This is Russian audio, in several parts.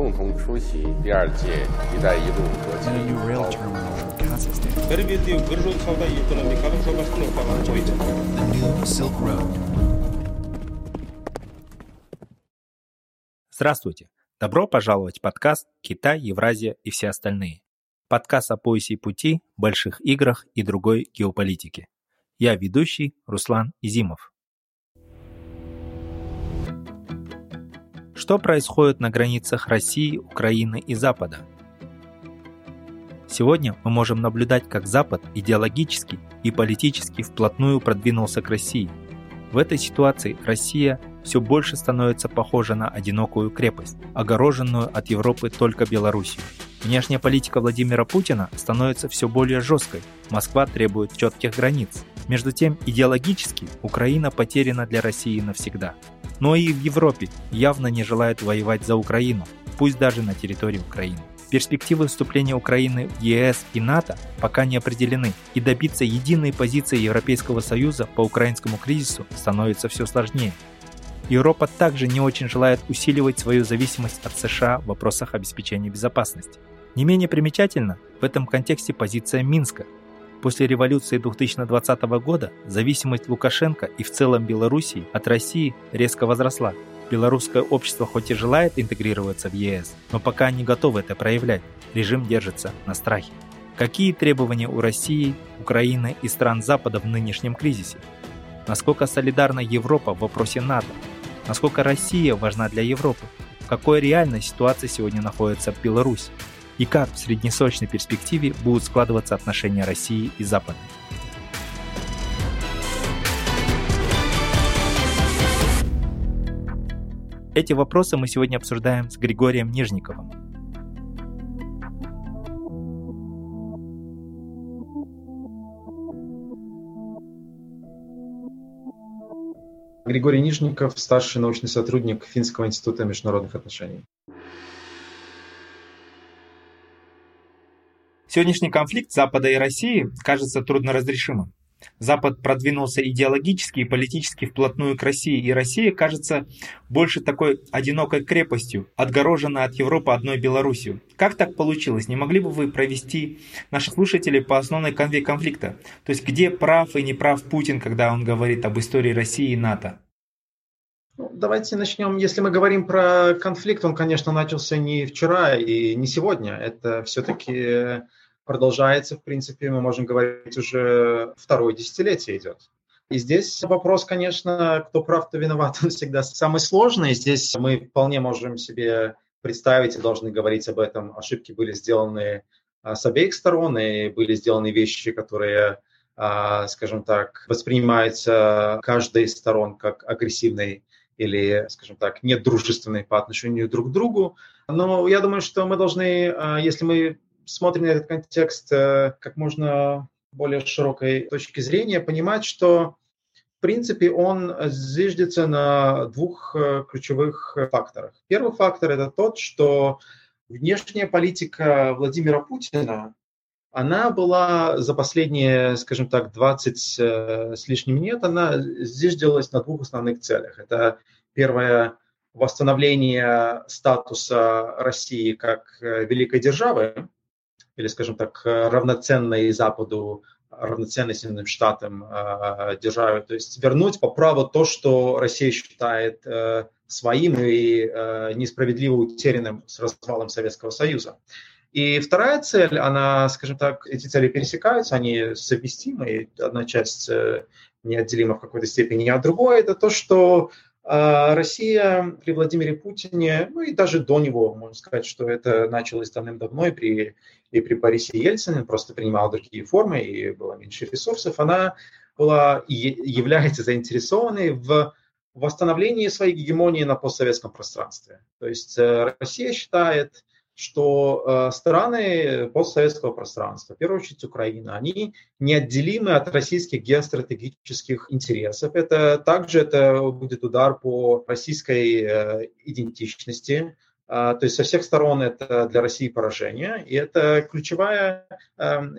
共同出席第二届“一带一路”国际高峰。Здравствуйте! Добро пожаловать в подкаст «Китай, Евразия и все остальные». Подкаст о поясе и пути, больших играх и другой геополитике. Я ведущий Руслан Изимов. Что происходит на границах России, Украины и Запада? Сегодня мы можем наблюдать, как Запад идеологически и политически вплотную продвинулся к России. В этой ситуации Россия все больше становится похожа на одинокую крепость, огороженную от Европы только Белоруссию. Внешняя политика Владимира Путина становится все более жесткой, Москва требует четких границ. Между тем, идеологически Украина потеряна для России навсегда. Но и в Европе явно не желают воевать за Украину, пусть даже на территории Украины. Перспективы вступления Украины в ЕС и НАТО пока не определены, и добиться единой позиции Европейского Союза по украинскому кризису становится все сложнее. Европа также не очень желает усиливать свою зависимость от США в вопросах обеспечения безопасности. Не менее примечательна в этом контексте позиция Минска. После революции 2020 года зависимость Лукашенко и в целом Белоруссии от России резко возросла. Белорусское общество хоть и желает интегрироваться в ЕС, но пока не готово это проявлять. Режим держится на страхе. Какие требования у России, Украины и стран Запада в нынешнем кризисе? Насколько солидарна Европа в вопросе НАТО? Насколько Россия важна для Европы? В какой реальной ситуации сегодня находится Беларусь? И как в среднесрочной перспективе будут складываться отношения России и Запада. Эти вопросы мы сегодня обсуждаем с Григорием Нижниковым. Григорий Нижников, старший научный сотрудник Финского института международных отношений. Сегодняшний конфликт Запада и России кажется трудноразрешимым. Запад продвинулся идеологически и политически вплотную к России, и Россия кажется больше такой одинокой крепостью, отгороженной от Европы одной Белоруссией. Как так получилось? Не могли бы вы провести наших слушателей по основной конве конфликта? То есть где прав и не прав Путин, когда он говорит об истории России и НАТО? Давайте начнем. Если мы говорим про конфликт, он, конечно, начался не вчера и не сегодня. Это все-таки продолжается, в принципе, мы можем говорить, уже второе десятилетие идет. И здесь вопрос, конечно, кто прав, кто виноват, он всегда самый сложный. Здесь мы вполне можем себе представить и должны говорить об этом. Ошибки были сделаны с обеих сторон, и были сделаны вещи, которые, скажем так, воспринимаются каждой из сторон как агрессивные или, скажем так, недружественные по отношению друг к другу. Но я думаю, что мы должны, если мы смотрим на этот контекст как можно более широкой точки зрения, понимать, что, в принципе, он зиждется на двух ключевых факторах. Первый фактор – это тот, что внешняя политика Владимира Путина, она была за последние, скажем так, 20 с лишним лет, она зиждилась на двух основных целях. Это первое – восстановление статуса России как великой державы, или, скажем так, равноценной Западу, равноценной Соединенным Штатам державе. То есть вернуть по праву то, что Россия считает своим и несправедливо утерянным с развалом Советского Союза. И вторая цель, она, скажем так, эти цели пересекаются, они совместимы, одна часть неотделима в какой-то степени, а другое – это то, что Россия при Владимире Путине, ну и даже до него, можно сказать, что это началось давным-давно, и при Борисе Ельцине, просто принимала другие формы, и было меньше ресурсов, она была и является заинтересованной в восстановлении своей гегемонии на постсоветском пространстве. То есть Россия считает, что страны постсоветского пространства, в первую очередь Украина, они неотделимы от российских геостратегических интересов. Это также будет удар по российской идентичности, То есть со всех сторон это для России поражение, и это ключевая...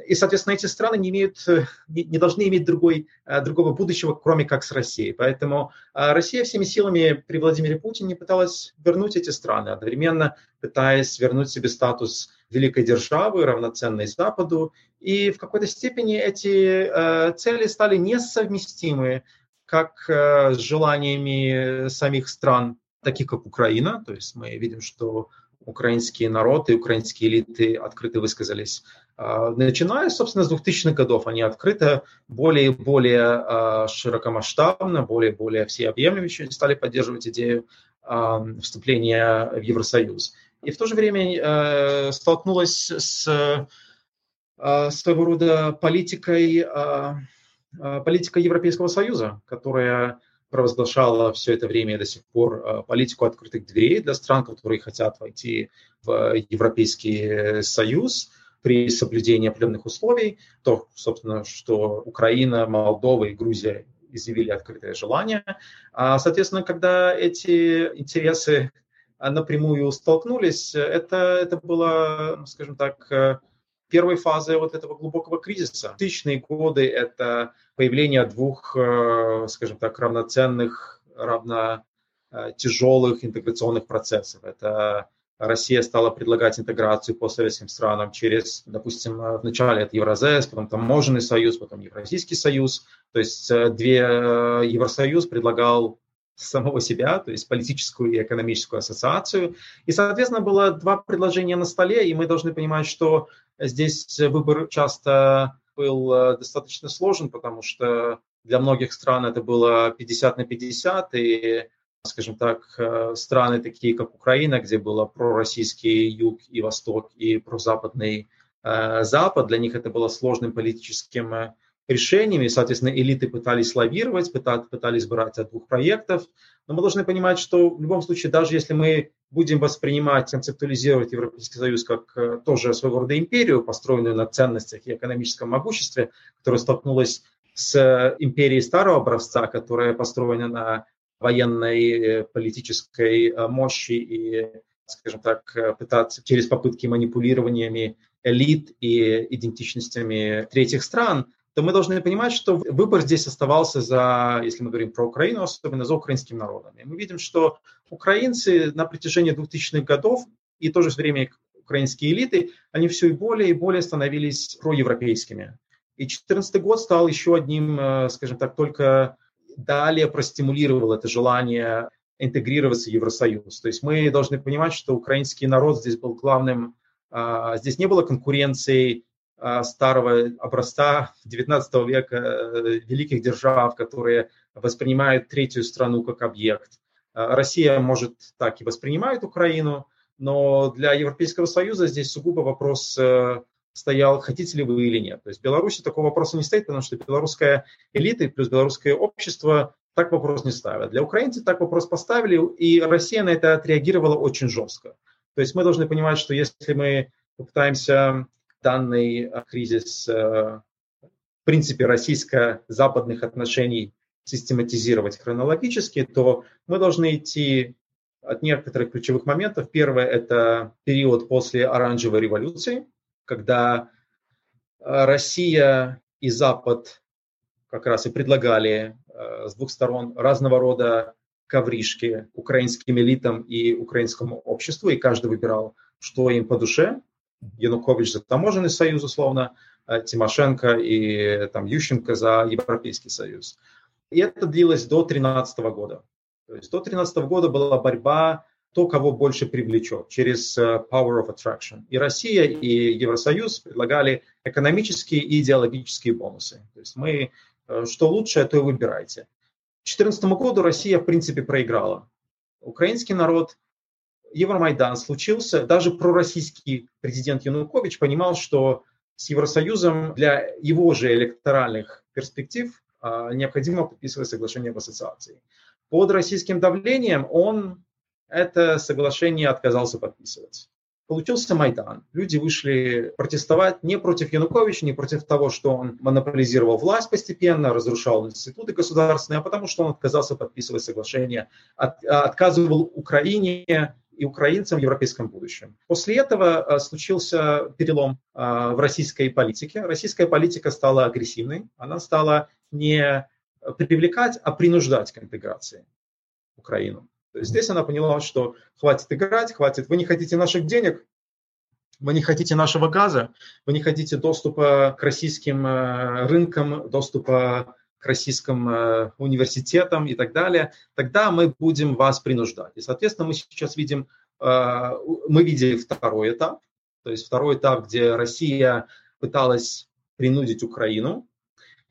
И, соответственно, эти страны не должны иметь другого будущего, кроме как с Россией. Поэтому Россия всеми силами при Владимире Путине пыталась вернуть эти страны, одновременно пытаясь вернуть себе статус великой державы, равноценной Западу. И в какой-то степени эти цели стали несовместимы как с желаниями самих стран, таких как Украина, то есть мы видим, что украинский народ и украинские элиты открыто высказались. Начиная, собственно, с 2000-х годов они открыто, более и более широкомасштабно, более и более всеобъемлюще стали поддерживать идею вступления в Евросоюз. И в то же время столкнулась с своего рода политикой Европейского Союза, которая провозглашала все это время и до сих пор политику открытых дверей для стран, которые хотят войти в Европейский Союз при соблюдении определенных условий. То, собственно, что Украина, Молдова и Грузия изъявили открытое желание. Соответственно, когда эти интересы напрямую столкнулись, это было, скажем так, первой фазой вот этого глубокого кризиса. 2000-е годы – это появление двух, скажем так, равноценных, равнотяжелых интеграционных процессов. Это Россия стала предлагать интеграцию по советским странам через, допустим, вначале это Евразес, потом Таможенный союз, потом Евразийский союз. То есть Евросоюз предлагал самого себя, то есть политическую и экономическую ассоциацию. И, соответственно, было два предложения на столе, и мы должны понимать, что здесь выбор часто был достаточно сложен, потому что для многих стран это было 50/50, и, скажем так, страны такие, как Украина, где был пророссийский юг и восток, и прозападный запад, для них это было сложным политическим решениями, соответственно, элиты пытались лавировать, пытались брать от двух проектов. Но мы должны понимать, что в любом случае, даже если мы будем воспринимать, концептуализировать Европейский Союз как тоже своего рода империю, построенную на ценностях и экономическом могуществе, которая столкнулась с империей старого образца, которая построена на военной политической мощи и, скажем так, пытаться через попытки манипулированиями элит и идентичностями третьих стран, то мы должны понимать, что выбор здесь оставался за, если мы говорим про Украину, особенно за украинским народом. И мы видим, что украинцы на протяжении 2000-х годов и в то же время украинские элиты, они все и более становились проевропейскими. И 2014 год стал еще одним, скажем так, только далее простимулировал это желание интегрироваться в Евросоюз. То есть мы должны понимать, что украинский народ здесь был главным, здесь не было конкуренции старого образца XIX века великих держав, которые воспринимают третью страну как объект. Россия, может, так и воспринимает Украину, но для Европейского Союза здесь сугубо вопрос стоял, хотите ли вы или нет. То есть в Беларуси такого вопроса не стоит, потому что белорусская элита плюс белорусское общество так вопрос не ставят. Для украинцев так вопрос поставили, и Россия на это отреагировала очень жестко. То есть мы должны понимать, что если мы попытаемся данный кризис, в принципе, российско-западных отношений систематизировать хронологически, то мы должны идти от некоторых ключевых моментов. Первое – это период после Оранжевой революции, когда Россия и Запад как раз и предлагали с двух сторон разного рода коврижки украинским элитам и украинскому обществу, и каждый выбирал, что им по душе. Янукович за Таможенный союз, условно, Тимошенко и там, Ющенко за Европейский союз. И это длилось до 2013 года. То есть до 2013 года была борьба, кто кого больше привлечет, через power of attraction. И Россия, и Евросоюз предлагали экономические и идеологические бонусы. То есть мы, что лучше, то и выбирайте. К 2014 году Россия, в принципе, проиграла. Украинский народ... Евромайдан случился, даже пророссийский президент Янукович понимал, что с Евросоюзом для его же электоральных перспектив необходимо подписывать соглашение об ассоциации. Под российским давлением он это соглашение отказался подписывать. Получился Майдан. Люди вышли протестовать не против Януковича, не против того, что он монополизировал власть постепенно, разрушал институты государственные, а потому что он отказался подписывать соглашение, отказывал Украине и украинцам в европейском будущем. После этого случился перелом в российской политике. Российская политика стала агрессивной, она стала не привлекать, а принуждать к интеграции Украину. То есть здесь она поняла, что хватит играть, хватит, вы не хотите наших денег, вы не хотите нашего газа, вы не хотите доступа к российским рынкам, доступа к российским университетам и так далее, тогда мы будем вас принуждать. И, соответственно, мы сейчас видим, мы видели второй этап, то есть второй этап, где Россия пыталась принудить Украину.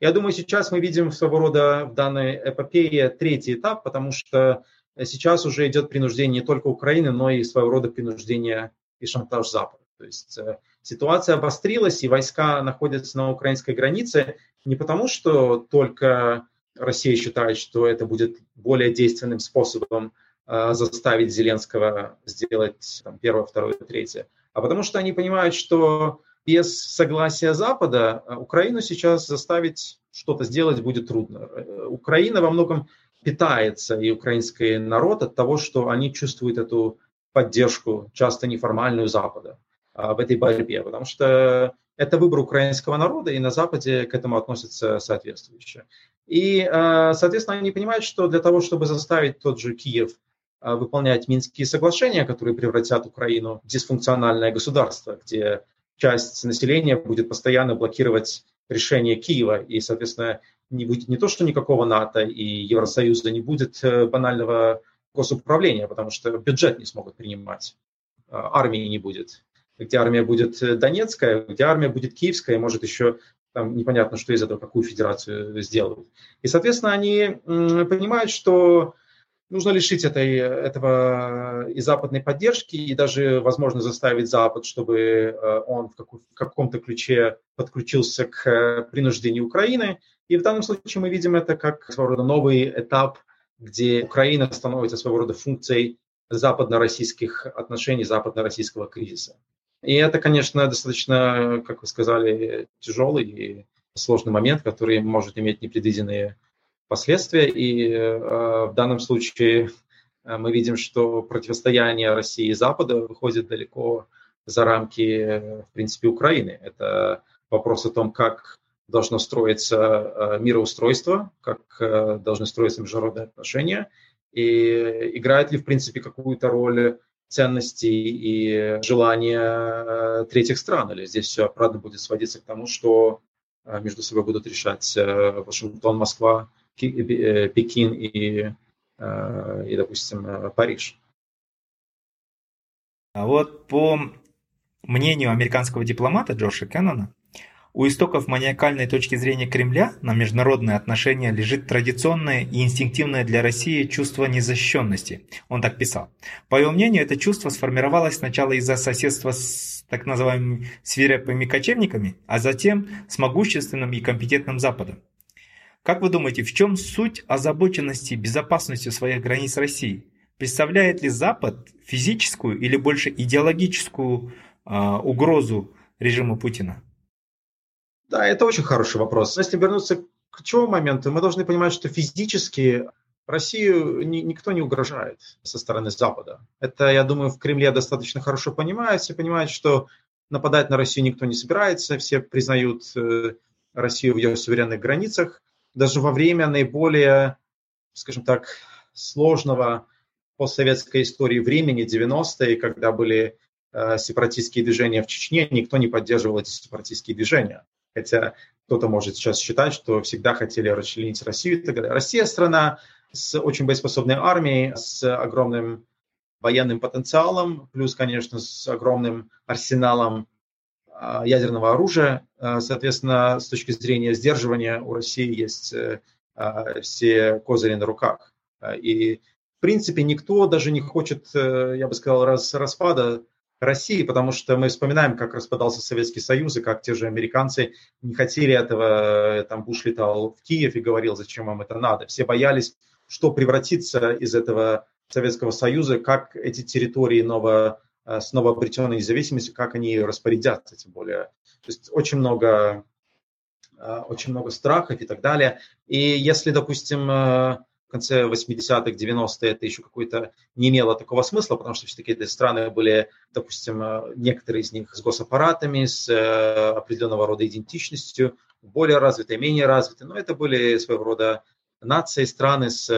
Я думаю, сейчас мы видим своего рода в данной эпопее третий этап, потому что сейчас уже идет принуждение не только Украины, но и своего рода принуждение и шантаж Запада. То есть ситуация обострилась, и войска находятся на украинской границе не потому, что только Россия считает, что это будет более действенным способом заставить Зеленского сделать там, первое, второе, третье, а потому что они понимают, что без согласия Запада Украину сейчас заставить что-то сделать будет трудно. Украина во многом питается, и украинский народ, от того, что они чувствуют эту поддержку, часто неформальную, Запада в этой борьбе, потому что это выбор украинского народа, и на Западе к этому относятся соответствующе. И, соответственно, они понимают, что для того, чтобы заставить тот же Киев выполнять Минские соглашения, которые превратят Украину в дисфункциональное государство, где часть населения будет постоянно блокировать решение Киева, и, соответственно, не будет не то, что никакого НАТО и Евросоюза, не будет банального госуправления, потому что бюджет не смогут принимать, армии не будет. Где армия будет донецкая, где армия будет киевская, может еще там, непонятно, что из этого, какую федерацию сделают. И, соответственно, они понимают, что нужно лишить этого и западной поддержки, и даже, возможно, заставить Запад, чтобы он в каком-то ключе подключился к принуждению Украины. И в данном случае мы видим это как своего рода новый этап, где Украина становится своего рода функцией западно-российских отношений, западно-российского кризиса. И это, конечно, достаточно, как вы сказали, тяжелый и сложный момент, который может иметь непредвиденные последствия. И в данном случае мы видим, что противостояние России и Запада выходит далеко за рамки, в принципе, Украины. Это вопрос о том, как должно строиться мироустройство, как должны строиться международные отношения, и играет ли, в принципе, какую-то роль ценности и желания третьих стран, или здесь все правда будет сводиться к тому, что между собой будут решать Вашингтон, Москва, Пекин и допустим, Париж. А вот по мнению американского дипломата Джорджа Кеннона, у истоков маниакальной точки зрения Кремля на международные отношения лежит традиционное и инстинктивное для России чувство незащищенности. Он так писал. По его мнению, это чувство сформировалось сначала из-за соседства с так называемыми свирепыми кочевниками, а затем с могущественным и компетентным Западом. Как вы думаете, в чем суть озабоченности безопасностью своих границ России? Представляет ли Запад физическую или больше идеологическую угрозу режиму Путина? Да, это очень хороший вопрос. Если вернуться к чему моменту, мы должны понимать, что физически Россию никто не угрожает со стороны Запада. Это, я думаю, в Кремле достаточно хорошо понимают. Все понимают, что нападать на Россию никто не собирается. Все признают Россию в ее суверенных границах. Даже во время наиболее, скажем так, сложного постсоветской истории времени, 90-е, когда были сепаратистские движения в Чечне, никто не поддерживал эти сепаратистские движения. Хотя кто-то может сейчас считать, что всегда хотели расчленить Россию и так далее. Россия – страна с очень боеспособной армией, с огромным военным потенциалом, плюс, конечно, с огромным арсеналом ядерного оружия. Соответственно, с точки зрения сдерживания у России есть все козыри на руках. И, в принципе, никто даже не хочет, я бы сказал, распада России, потому что мы вспоминаем, как распадался Советский Союз, и как те же американцы не хотели этого. Там Буш летал в Киев и говорил, зачем вам это надо. Все боялись, что превратится из этого Советского Союза, как эти территории снова обретенной независимости, как они распорядятся, тем более. То есть очень много страхов и так далее. И если, допустим, в конце 80-х, 90-х это еще какой-то не имело такого смысла, потому что все-таки эти страны были, допустим, некоторые из них с госаппаратами, с определенного рода идентичностью, более развитые, менее развитые, но это были своего рода нации, страны с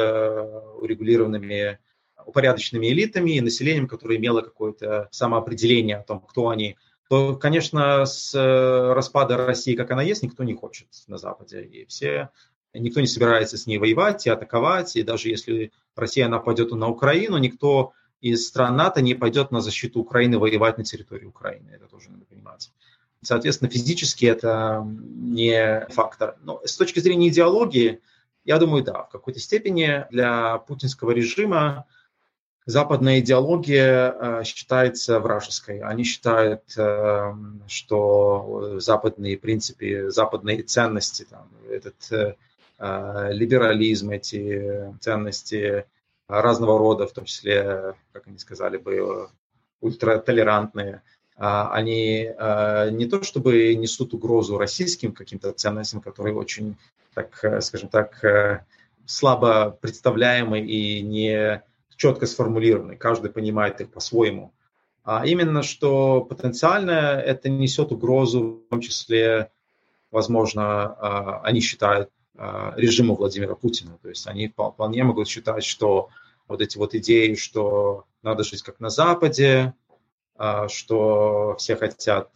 урегулированными, упорядоченными элитами и населением, которое имело какое-то самоопределение о том, кто они. То, конечно, с распада России, как она есть, никто не хочет на Западе. И все, никто не собирается с ней воевать и атаковать. И даже если Россия нападет на Украину, никто из стран НАТО не пойдет на защиту Украины воевать на территории Украины. Это тоже надо понимать. Соответственно, физически это не фактор. Но с точки зрения идеологии, я думаю, да, в какой-то степени для путинского режима западная идеология считается вражеской. Они считают, что западные принципы, западные ценности, там, этот либерализм, эти ценности разного рода, в том числе, как они сказали бы, ультратолерантные, они не то чтобы несут угрозу российским каким-то ценностям, которые очень, так, скажем так, слабо представляемы и не четко сформулированы, каждый понимает их по-своему. А именно, что потенциально это несет угрозу, в том числе, возможно, они считают режиму Владимира Путина. То есть они вполне могут считать, что вот эти вот идеи, что надо жить как на Западе, что все хотят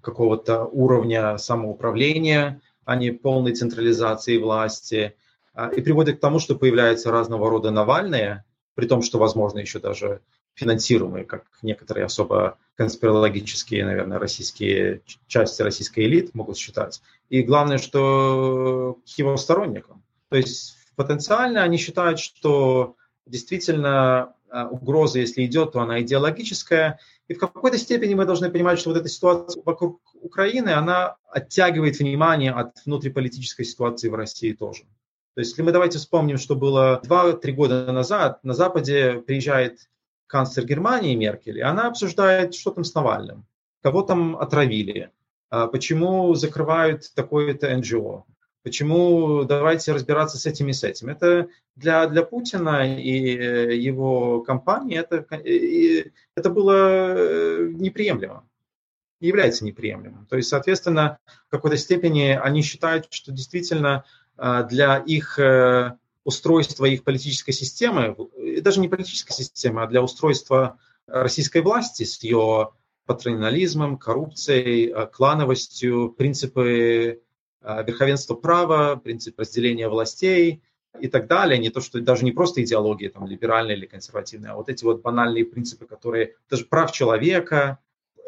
какого-то уровня самоуправления, а не полной централизации власти. И приводит к тому, что появляются разного рода Навальные, при том, что, возможно, еще даже финансируемые, как некоторые особо конспирологические, наверное, российские части российской элиты могут считать. И главное, что к его сторонникам. То есть потенциально они считают, что действительно угроза, если идет, то она идеологическая. И в какой-то степени мы должны понимать, что вот эта ситуация вокруг Украины, она оттягивает внимание от внутриполитической ситуации в России тоже. То есть, если мы давайте вспомним, что было 2-3 года назад, на Западе приезжает канцлер Германии Меркель, и она обсуждает, что там с Навальным, кого там отравили, почему закрывают такое-то НГО, почему давайте разбираться с этим и с этим. Это для Путина и его компании это было неприемлемо, является неприемлемым. То есть, соответственно, в какой-то степени они считают, что действительно для их устройства, их политической системы, даже не политической системы, а для устройства российской власти с ее патронализмом, коррупцией, клановостью, принципы верховенства права, принцип разделения властей и так далее. Не то, что даже не просто идеология там, либеральная или консервативная, а вот эти вот банальные принципы, которые даже прав человека,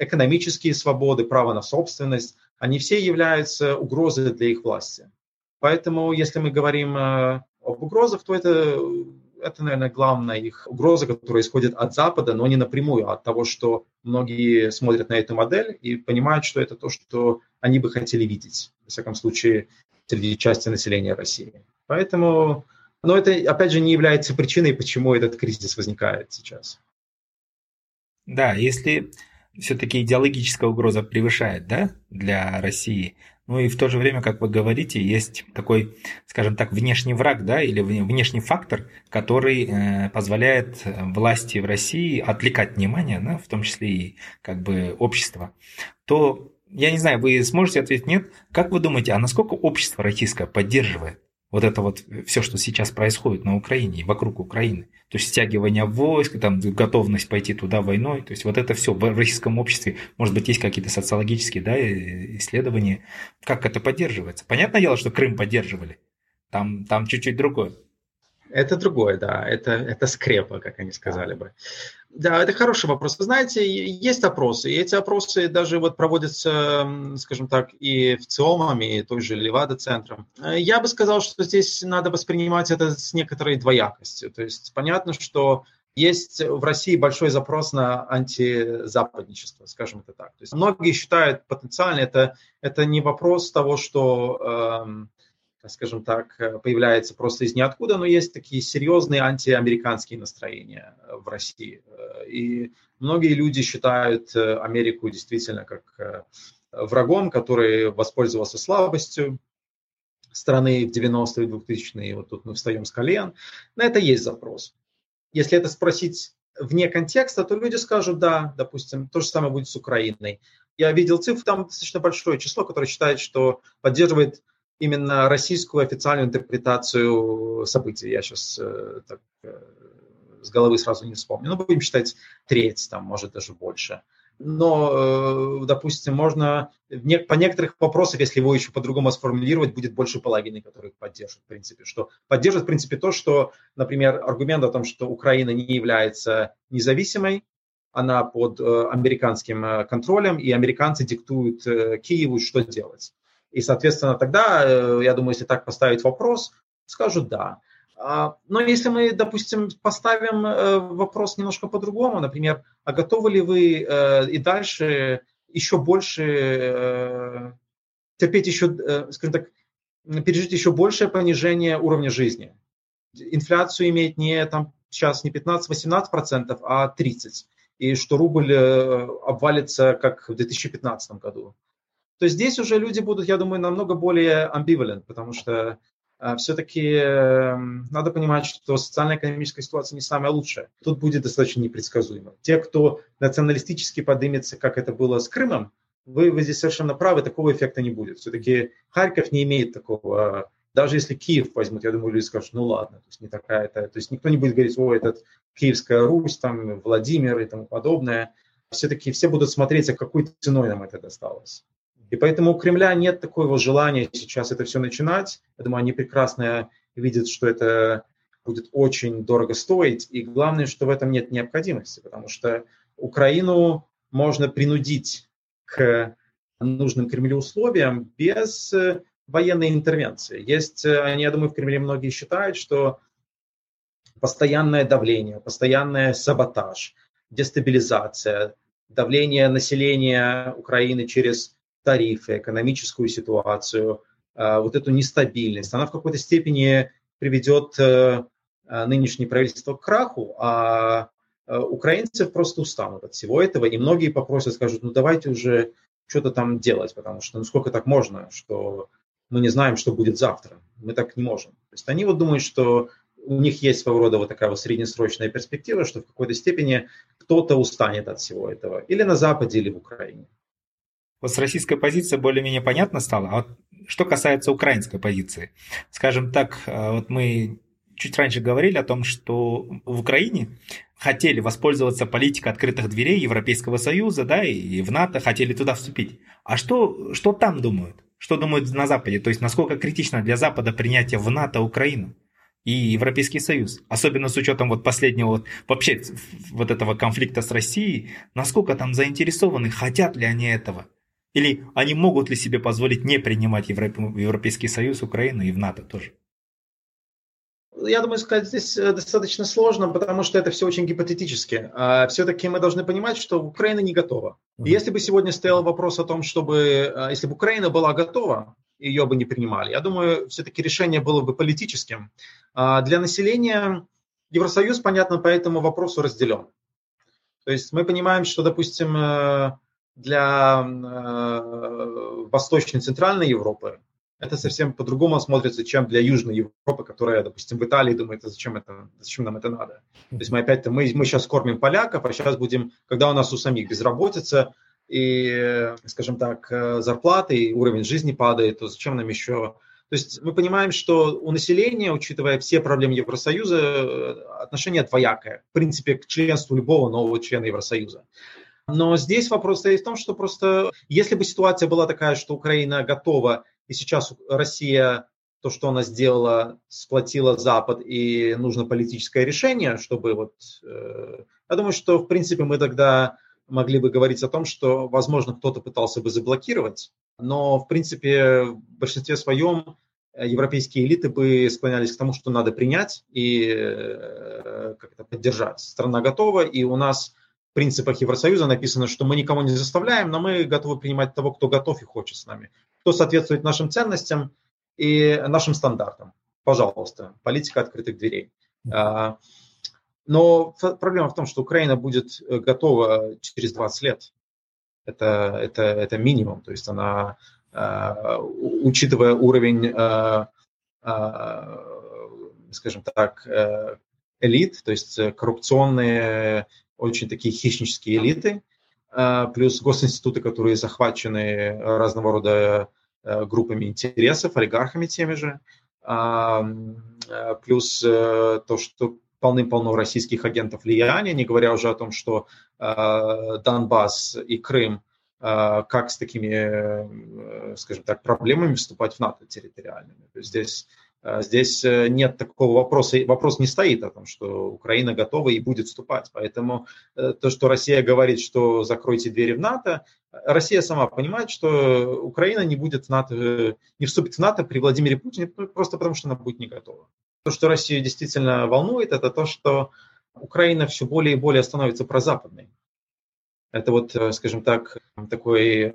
экономические свободы, право на собственность, они все являются угрозой для их власти. Поэтому, если мы говорим об угрозах, то это, наверное, главная их угроза, которая исходит от Запада, но не напрямую, а от того, что многие смотрят на эту модель и понимают, что это то, что они бы хотели видеть, во всяком случае, среди части населения России. Поэтому, но это, опять же, не является причиной, почему этот кризис возникает сейчас. Да, если все-таки идеологическая угроза превышает, да, для России, ну и в то же время, как вы говорите, есть такой, скажем так, внешний враг, да, или внешний фактор, который позволяет власти в России отвлекать внимание, да, в том числе и как бы общество, то, я не знаю, вы сможете ответить нет? Как вы думаете, а насколько общество российское поддерживает вот это вот все, что сейчас происходит на Украине и вокруг Украины? То есть стягивание войск, там, готовность пойти туда войной. То есть вот это все в российском обществе. Может быть, есть какие-то социологические, да, исследования. Как это поддерживается? Понятное дело, что Крым поддерживали. Там чуть-чуть другое. Это другое, да. Это скрепа, как они сказали бы. Да, это хороший вопрос. Вы знаете, есть опросы. И эти опросы даже вот проводятся, скажем так, и в ЦИОМом, и той же Левада-центром. Я бы сказал, что здесь надо воспринимать это с некоторой двоякостью. То есть понятно, что есть в России большой запрос на антизападничество, скажем это так. То есть многие считают потенциально, это не вопрос того, что... скажем так, появляется просто из ниоткуда, но есть такие серьезные антиамериканские настроения в России. И многие люди считают Америку действительно как врагом, который воспользовался слабостью страны в 90-е и 2000-е, вот тут мы встаем с колен, на это есть запрос. Если это спросить вне контекста, то люди скажут, да, допустим, то же самое будет с Украиной. Я видел цифры, там достаточно большое число, которое считает, что поддерживает именно российскую официальную интерпретацию событий. Я сейчас так с головы сразу не вспомню. Но будем считать треть, там, может даже больше. Но, допустим, можно по некоторых вопросам, если его еще по-другому сформулировать, будет больше половины, которые поддержат, в принципе. Что поддержат, в принципе, то, что, например, аргумент о том, что Украина не является независимой, она под американским контролем, и американцы диктуют Киеву, что делать. И, соответственно, тогда, я думаю, если так поставить вопрос, скажут «да». Но если мы, допустим, поставим вопрос немножко по-другому, например, а готовы ли вы и дальше еще больше терпеть еще, скажем так, пережить еще большее понижение уровня жизни? Инфляцию иметь не там сейчас не 15-18%, а 30%. И что рубль обвалится, как в 2015 году. То есть здесь уже люди будут, я думаю, намного более амбивалентны, потому что все-таки надо понимать, что социально-экономическая ситуация не самая лучшая. Тут будет достаточно непредсказуемо. Те, кто националистически поднимется, как это было с Крымом, вы здесь совершенно правы, такого эффекта не будет. Все-таки Харьков не имеет такого. Даже если Киев возьмут, я думаю, люди скажут, ну ладно, то есть не такая-то. То есть никто не будет говорить, о, этот Киевская Русь, там, Владимир и тому подобное. Все-таки все будут смотреть, а какой ценой нам это досталось. И поэтому у Кремля нет такого желания сейчас это все начинать. Я думаю, они прекрасно видят, что это будет очень дорого стоить. И главное, что в этом нет необходимости, потому что Украину можно принудить к нужным Кремлю условиям без военной интервенции. Есть, я думаю, в Кремле многие считают, что постоянное давление, постоянный саботаж, дестабилизация, давление населения Украины через тарифы, экономическую ситуацию, вот эту нестабильность, она в какой-то степени приведет нынешнее правительство к краху, а украинцы просто устанут от всего этого, и многие попросят, скажут, ну давайте уже что-то там делать, потому что ну сколько так можно, что мы не знаем, что будет завтра, мы так не можем. То есть они вот думают, что у них есть своего рода вот такая вот среднесрочная перспектива, что в какой-то степени кто-то устанет от всего этого, или на Западе, или в Украине. Вот с российской позиции более-менее понятно стало. А вот что касается украинской позиции. Скажем так, вот мы чуть раньше говорили о том, что в Украине хотели воспользоваться политикой открытых дверей Европейского Союза, да, и в НАТО хотели туда вступить. А что там думают? Что думают на Западе? То есть насколько критично для Запада принятие в НАТО Украину и Европейский Союз? Особенно с учетом вот последнего вообще вот этого конфликта с Россией. Насколько там заинтересованы, хотят ли они этого? Или они могут ли себе позволить не принимать Европейский Союз, Украину и в НАТО тоже? Я думаю, сказать здесь достаточно сложно, потому что это все очень гипотетически. Все-таки мы должны понимать, что Украина не готова. И если бы сегодня стоял вопрос о том, чтобы, если бы Украина была готова, ее бы не принимали. Я думаю, все-таки решение было бы политическим. Для населения Евросоюз, понятно, по этому вопросу разделен. То есть мы понимаем, что, допустим, для Восточной и Центральной Европы это совсем по-другому смотрится, чем для Южной Европы, которая, допустим, в Италии думает, зачем нам это надо. То есть мы опять-то, мы сейчас кормим поляков, а сейчас будем, когда у нас у самих безработица и, скажем так, зарплаты, и уровень жизни падает, то зачем нам еще... То есть мы понимаем, что у населения, учитывая все проблемы Евросоюза, отношение двоякое, в принципе, к членству любого нового члена Евросоюза. Но здесь вопрос стоит в том, что просто если бы ситуация была такая, что Украина готова, и сейчас Россия, то, что она сделала, сплотила Запад, и нужно политическое решение, чтобы вот... я думаю, что, в принципе, мы тогда могли бы говорить о том, что, возможно, кто-то пытался бы заблокировать, но, в принципе, в большинстве своем европейские элиты бы склонялись к тому, что надо принять и как-то поддержать. Страна готова, и у нас... В принципах Евросоюза написано, что мы никого не заставляем, но мы готовы принимать того, кто готов и хочет с нами, кто соответствует нашим ценностям и нашим стандартам. Пожалуйста, политика открытых дверей. Но проблема в том, что Украина будет готова через 20 лет. Это минимум. То есть она учитывая уровень, скажем так, элит, то есть коррупционные, очень такие хищнические элиты, плюс госинституты, которые захвачены разного рода группами интересов, олигархами теми же, плюс то, что полным-полно российских агентов влияния, не говоря уже о том, что Донбасс и Крым, как с такими, скажем так, проблемами вступать в НАТО территориальными. То есть здесь нет такого вопроса, вопрос не стоит о том, что Украина готова и будет вступать. Поэтому то, что Россия говорит, что закройте двери в НАТО, Россия сама понимает, что Украина не будет в НАТО, не вступит в НАТО при Владимире Путине, просто потому что она будет не готова. То, что Россию действительно волнует, это то, что Украина все более и более становится прозападной. Это вот, скажем так, такой...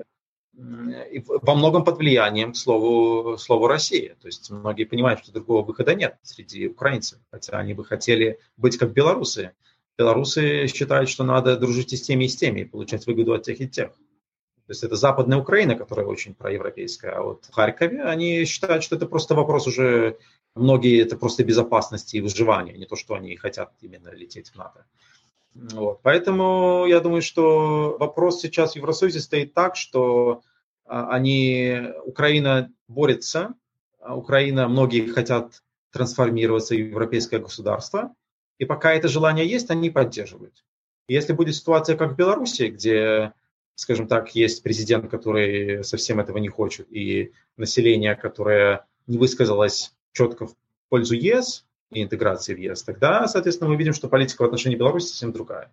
во многом под влиянием, к слову, России. То есть многие понимают, что другого выхода нет среди украинцев, хотя они бы хотели быть как белорусы. Белорусы считают, что надо дружить и с теми, и получать выгоду от тех и тех. То есть это западная Украина, которая очень проевропейская, а вот в Харькове они считают, что это просто вопрос уже, многие это просто безопасности и выживания, не то, что они хотят именно лететь в НАТО. Вот. Поэтому я думаю, что вопрос сейчас в Евросоюзе стоит так, что Украина борется, многие хотят трансформироваться в европейское государство, и пока это желание есть, они поддерживают. Если будет ситуация, как в Беларуси, где, скажем так, есть президент, который совсем этого не хочет, и население, которое не высказалось четко в пользу ЕС, и интеграции в ЕС, тогда, соответственно, мы видим, что политика в отношении Беларуси совсем другая.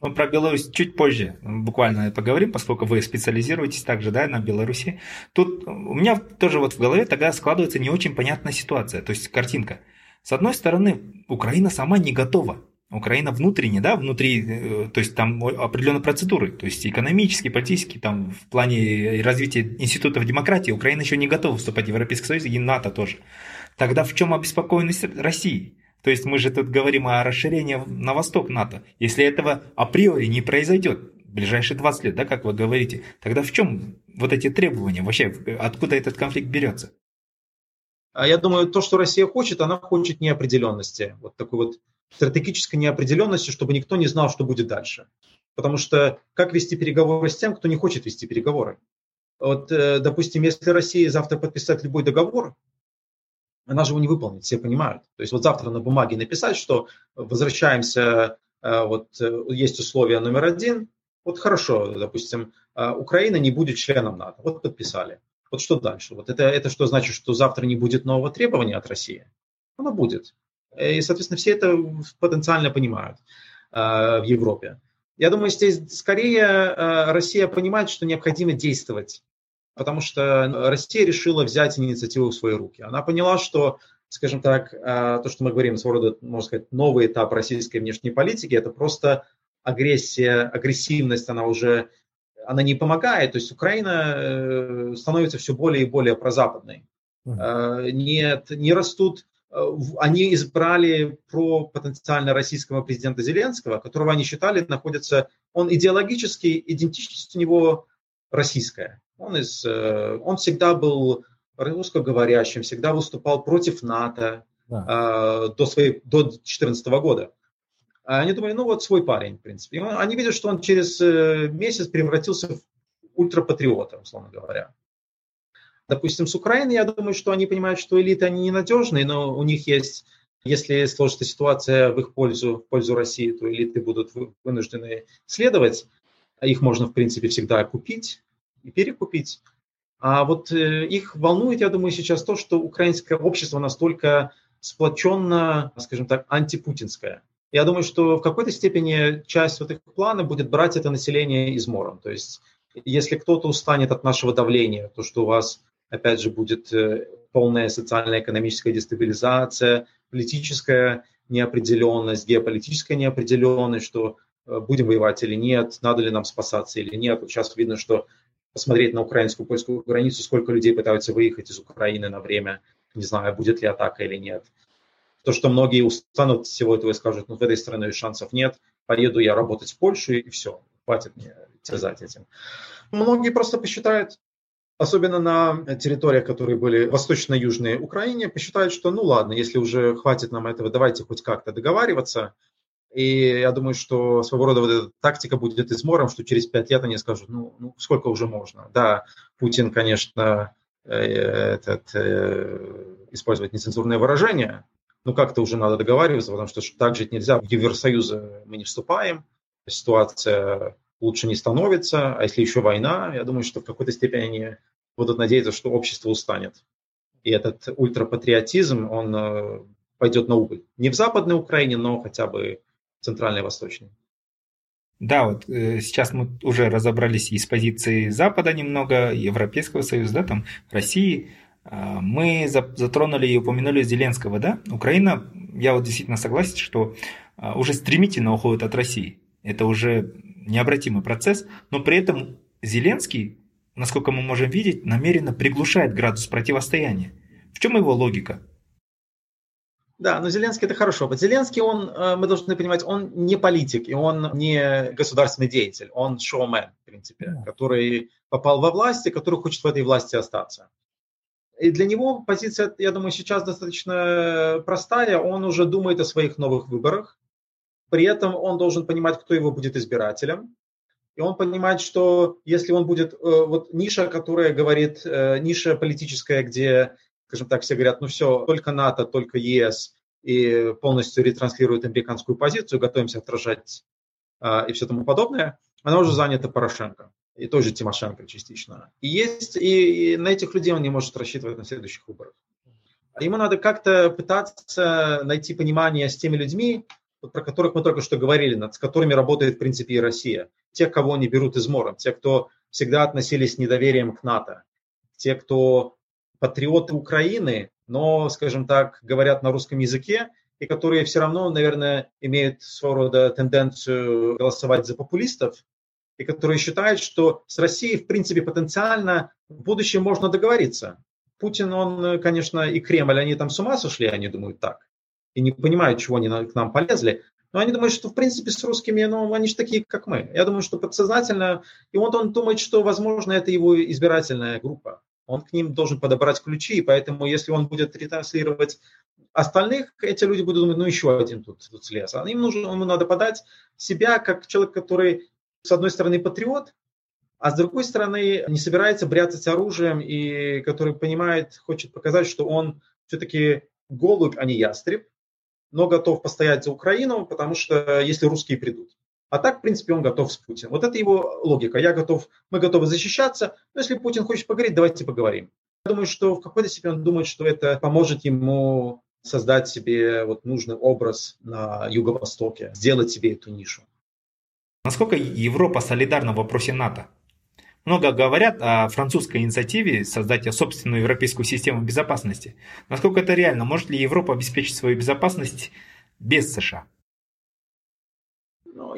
Ну, про Беларусь чуть позже буквально поговорим, поскольку вы специализируетесь также, да, на Беларуси. Тут у меня тоже вот в голове тогда складывается не очень понятная ситуация, то есть картинка. С одной стороны, Украина сама не готова. Украина внутренне, да, внутри, то есть там определенные процедуры, то есть экономические, политические, там в плане развития институтов демократии Украина еще не готова вступать в Европейский Союз и НАТО тоже. Тогда в чем обеспокоенность России? То есть мы же тут говорим о расширении на восток НАТО. Если этого априори не произойдет в ближайшие 20 лет, да, как вы говорите, тогда в чем вот эти требования вообще? Откуда этот конфликт берется? Я думаю, то, что Россия хочет, она хочет неопределенности. Вот такой вот стратегической неопределенности, чтобы никто не знал, что будет дальше. Потому что как вести переговоры с тем, кто не хочет вести переговоры? Вот, допустим, если Россия завтра подписать любой договор, она же его не выполнит, все понимают. То есть вот завтра на бумаге написать, что возвращаемся, вот есть условие номер 1, вот хорошо, допустим, Украина не будет членом НАТО, вот подписали. Вот что дальше? Вот это что значит, что завтра не будет нового требования от России? Оно будет. И, соответственно, все это потенциально понимают в Европе. Я думаю, здесь скорее Россия понимает, что необходимо действовать, потому что Россия решила взять инициативу в свои руки. Она поняла, что, скажем так, то, что мы говорим, своего рода, можно сказать, новый этап российской внешней политики, это просто агрессия, агрессивность, она не помогает. То есть Украина становится все более и более прозападной. Нет, не растут. Они избрали потенциально российского президента Зеленского, которого они считали находится, он идеологически, идентичность у него российская. Он всегда был русскоговорящим, всегда выступал против НАТО, да, до 2014 года. Они думали, ну вот свой парень, в принципе. И они видят, что он через месяц превратился в ультрапатриота, условно говоря. Допустим, с Украины, я думаю, что они понимают, что элиты, они ненадежные, но у них есть, если сложится ситуация в их пользу, в пользу России, то элиты будут вынуждены следовать. Их можно, в принципе, всегда купить и перекупить. А вот их волнует, я думаю, сейчас то, что украинское общество настолько сплоченно, скажем так, антипутинское. Я думаю, что в какой-то степени часть вот их плана будет брать это население измором. То есть, если кто-то устанет от нашего давления, то что у вас опять же будет полная социально-экономическая дестабилизация, политическая неопределенность, геополитическая неопределенность, что будем воевать или нет, надо ли нам спасаться или нет. Вот сейчас видно, что посмотреть на украинскую польскую границу, сколько людей пытаются выехать из Украины на время, не знаю, будет ли атака или нет. То, что многие устанут от всего этого и скажут, ну, в этой стране шансов нет, поеду я работать в Польшу и все, хватит мне терзать этим. Многие просто посчитают, особенно на территориях, которые были в восточно-южной Украине, посчитают, что ну ладно, если уже хватит нам этого, давайте хоть как-то договариваться. И я думаю, что своего рода вот эта тактика будет измором, что через 5 лет они скажут, ну сколько уже можно. Да, Путин, конечно, использовать нецензурные выражения, но как-то уже надо договариваться, потому что так жить нельзя. В Евросоюз мы не вступаем, ситуация лучше не становится, а если еще война, я думаю, что в какой-то степени они будут надеяться, что общество устанет. И этот ультрапатриотизм, он пойдет на убыль. Не в Западной Украине, но хотя бы в Центральной и Восточной. Да, вот сейчас мы уже разобрались и с позиции Запада немного, Европейского Союза, да, там, России. Мы затронули и упомянули Зеленского, да. Украина, я вот действительно согласен, что уже стремительно уходит от России. Это уже необратимый процесс, но при этом Зеленский, насколько мы можем видеть, намеренно приглушает градус противостояния. В чем его логика? Да, но Зеленский – это хорошо. Вот Зеленский, он, мы должны понимать, он не политик, и он не государственный деятель, он шоумен, в принципе, который попал во власть и который хочет в этой власти остаться. И для него позиция, я думаю, сейчас достаточно простая, он уже думает о своих новых выборах, при этом он должен понимать, кто его будет избирателем, и он понимает, что если он будет, вот ниша, которая говорит, ниша политическая, где... Скажем так, все говорят, ну все, только НАТО, только ЕС, и полностью ретранслируют американскую позицию, готовимся отражать и все тому подобное, она уже занята Порошенко и тоже Тимошенко частично. И есть, и на этих людей он не может рассчитывать на следующих выборах. Ему надо как-то пытаться найти понимание с теми людьми, про которых мы только что говорили, с которыми работает, в принципе, и Россия. Те, кого они берут измором, те, кто всегда относились с недоверием к НАТО, те, кто... патриоты Украины, но, скажем так, говорят на русском языке, и которые все равно, наверное, имеют своего рода тенденцию голосовать за популистов, и которые считают, что с Россией, в принципе, потенциально в будущем можно договориться. Путин, он, конечно, и Кремль, они там с ума сошли, они думают так, и не понимают, чего они к нам полезли, но они думают, что, в принципе, с русскими, ну, они же такие, как мы. Я думаю, что подсознательно, и вот он думает, что, возможно, это его избирательная группа. Он к ним должен подобрать ключи, и поэтому, если он будет ретранслировать остальных, эти люди будут думать, ну, еще один тут слез. А ему надо подать себя как человек, который, с одной стороны, патриот, а с другой стороны, не собирается бряцать оружием, и который понимает, хочет показать, что он все-таки голубь, а не ястреб, но готов постоять за Украину, потому что если русские придут. А так, в принципе, он готов с Путиным. Вот это его логика. Мы готовы защищаться, но если Путин хочет поговорить, давайте поговорим. Я думаю, что в какой-то степени он думает, что это поможет ему создать себе вот нужный образ на Юго-Востоке, сделать себе эту нишу. Насколько Европа солидарна в вопросе НАТО? Много говорят о французской инициативе создать собственную европейскую систему безопасности. Насколько это реально? Может ли Европа обеспечить свою безопасность без США?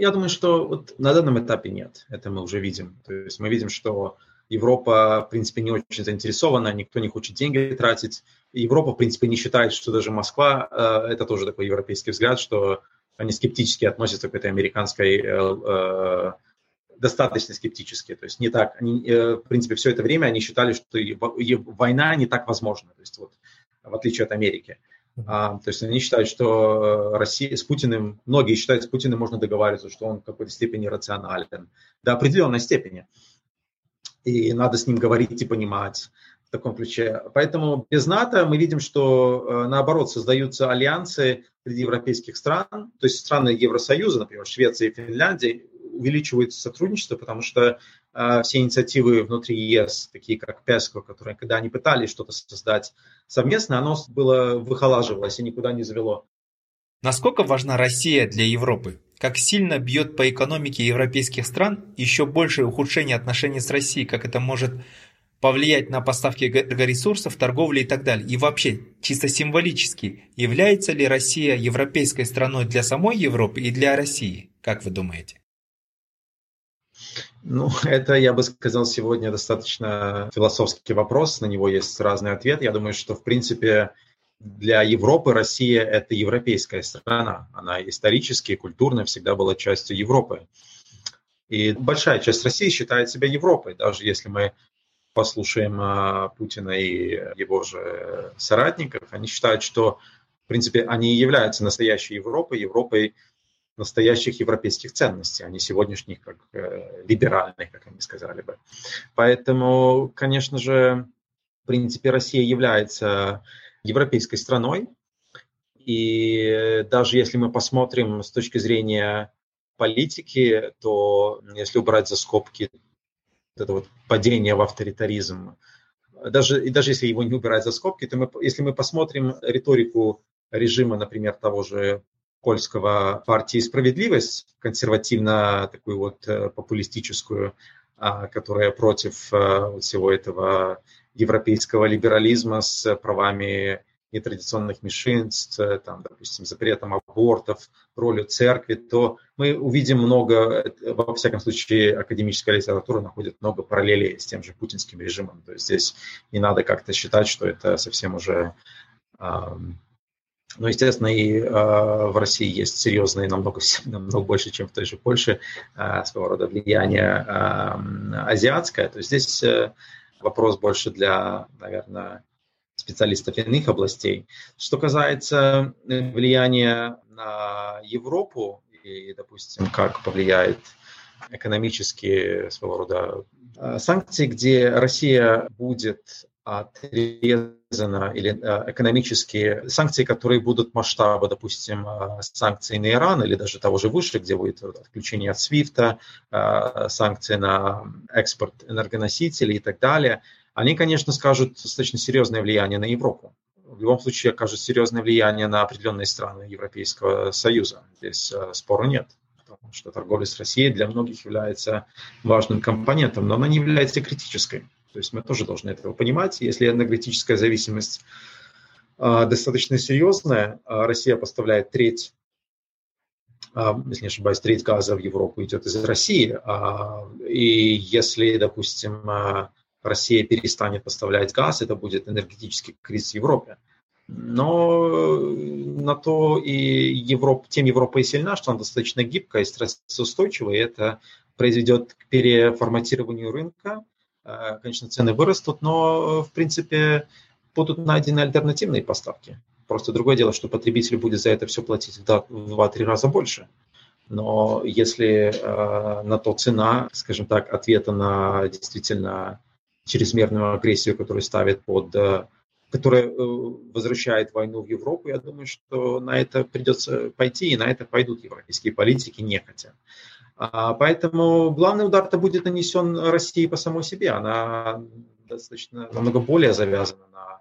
Я думаю, что вот на данном этапе нет. Это мы уже видим. То есть мы видим, что Европа, в принципе, не очень заинтересована, никто не хочет деньги тратить. Европа, в принципе, не считает, что даже Москва, это тоже такой европейский взгляд, что они скептически относятся к этой американской, достаточно скептически. То есть не так, они, в принципе, все это время они считали, что война не так возможна, то есть вот, в отличие от Америки. То есть они считают, что Россия с Путиным, многие считают, с Путиным можно договариваться, что он в какой-то степени рационален, до определенной степени. И надо с ним говорить и понимать в таком ключе. Поэтому без НАТО мы видим, что наоборот создаются альянсы среди европейских стран, то есть страны Евросоюза, например, Швеция и Финляндия, увеличивают сотрудничество, потому что все инициативы внутри ЕС, такие как ПЕСКО, которые, когда они пытались что-то создать совместно, оно было выхолаживалось и никуда не завело. Насколько важна Россия для Европы? Как сильно бьет по экономике европейских стран еще большее ухудшение отношений с Россией? Как это может повлиять на поставки энергоресурсов, торговли и так далее? И вообще, чисто символически, является ли Россия европейской страной для самой Европы и для России? Как вы думаете? Ну, это, я бы сказал, сегодня достаточно философский вопрос, на него есть разный ответ. Я думаю, что, в принципе, для Европы Россия – это европейская страна. Она исторически и культурно всегда была частью Европы. И большая часть России считает себя Европой, даже если мы послушаем Путина и его же соратников, они считают, что, в принципе, они и являются настоящей Европой, Европой настоящих европейских ценностей, а не сегодняшних, как либеральных, как они сказали бы. Поэтому, конечно же, в принципе, Россия является европейской страной, и даже если мы посмотрим с точки зрения политики, то если убрать за скобки это вот падение в авторитаризм, даже если его не убирать за скобки, то если мы посмотрим риторику режима, например, того же польского партии «Справедливость», консервативно такую вот популистическую, которая против всего этого европейского либерализма с правами нетрадиционных меньшинств, там, допустим, запретом абортов, ролью церкви, то мы увидим много, во всяком случае, академическая литература находит много параллелей с тем же путинским режимом. То есть здесь не надо как-то считать, что это совсем уже... Ну, естественно, и в России есть серьезные, намного больше, чем в той же Польше, своего рода влияние азиатское. То есть здесь вопрос больше для, наверное, специалистов иных областей. Что касается влияния на Европу и, допустим, как повлияет экономические своего рода санкции, где Россия будет отрезана, или экономические санкции, которые будут масштаба, допустим, санкций на Иран или даже того же выше, где будет отключение от СВИФТа, санкции на экспорт энергоносителей и так далее, они, конечно, скажут достаточно серьезное влияние на Европу. В любом случае, окажут серьезное влияние на определенные страны Европейского Союза. Здесь спора нет, потому что торговля с Россией для многих является важным компонентом, но она не является критической. То есть мы тоже должны этого понимать. Если энергетическая зависимость достаточно серьезная, Россия поставляет треть, если не ошибаюсь, треть газа в Европу идет из России. И если, допустим, Россия перестанет поставлять газ, это будет энергетический кризис в Европе. Но на то и Европа и сильна, что она достаточно гибкая и стрессоустойчивая, и это произведет к переформатированию рынка. Конечно, цены вырастут, но, в принципе, будут найдены альтернативные поставки. Просто другое дело, что потребитель будет за это все платить в 2-3 раза больше. Но если на то цена, скажем так, ответа на действительно чрезмерную агрессию, которая возвращает войну в Европу, я думаю, что на это придется пойти, и на это пойдут европейские политики нехотя. Поэтому главный удар-то будет нанесен России по самой себе. Она достаточно намного более завязана,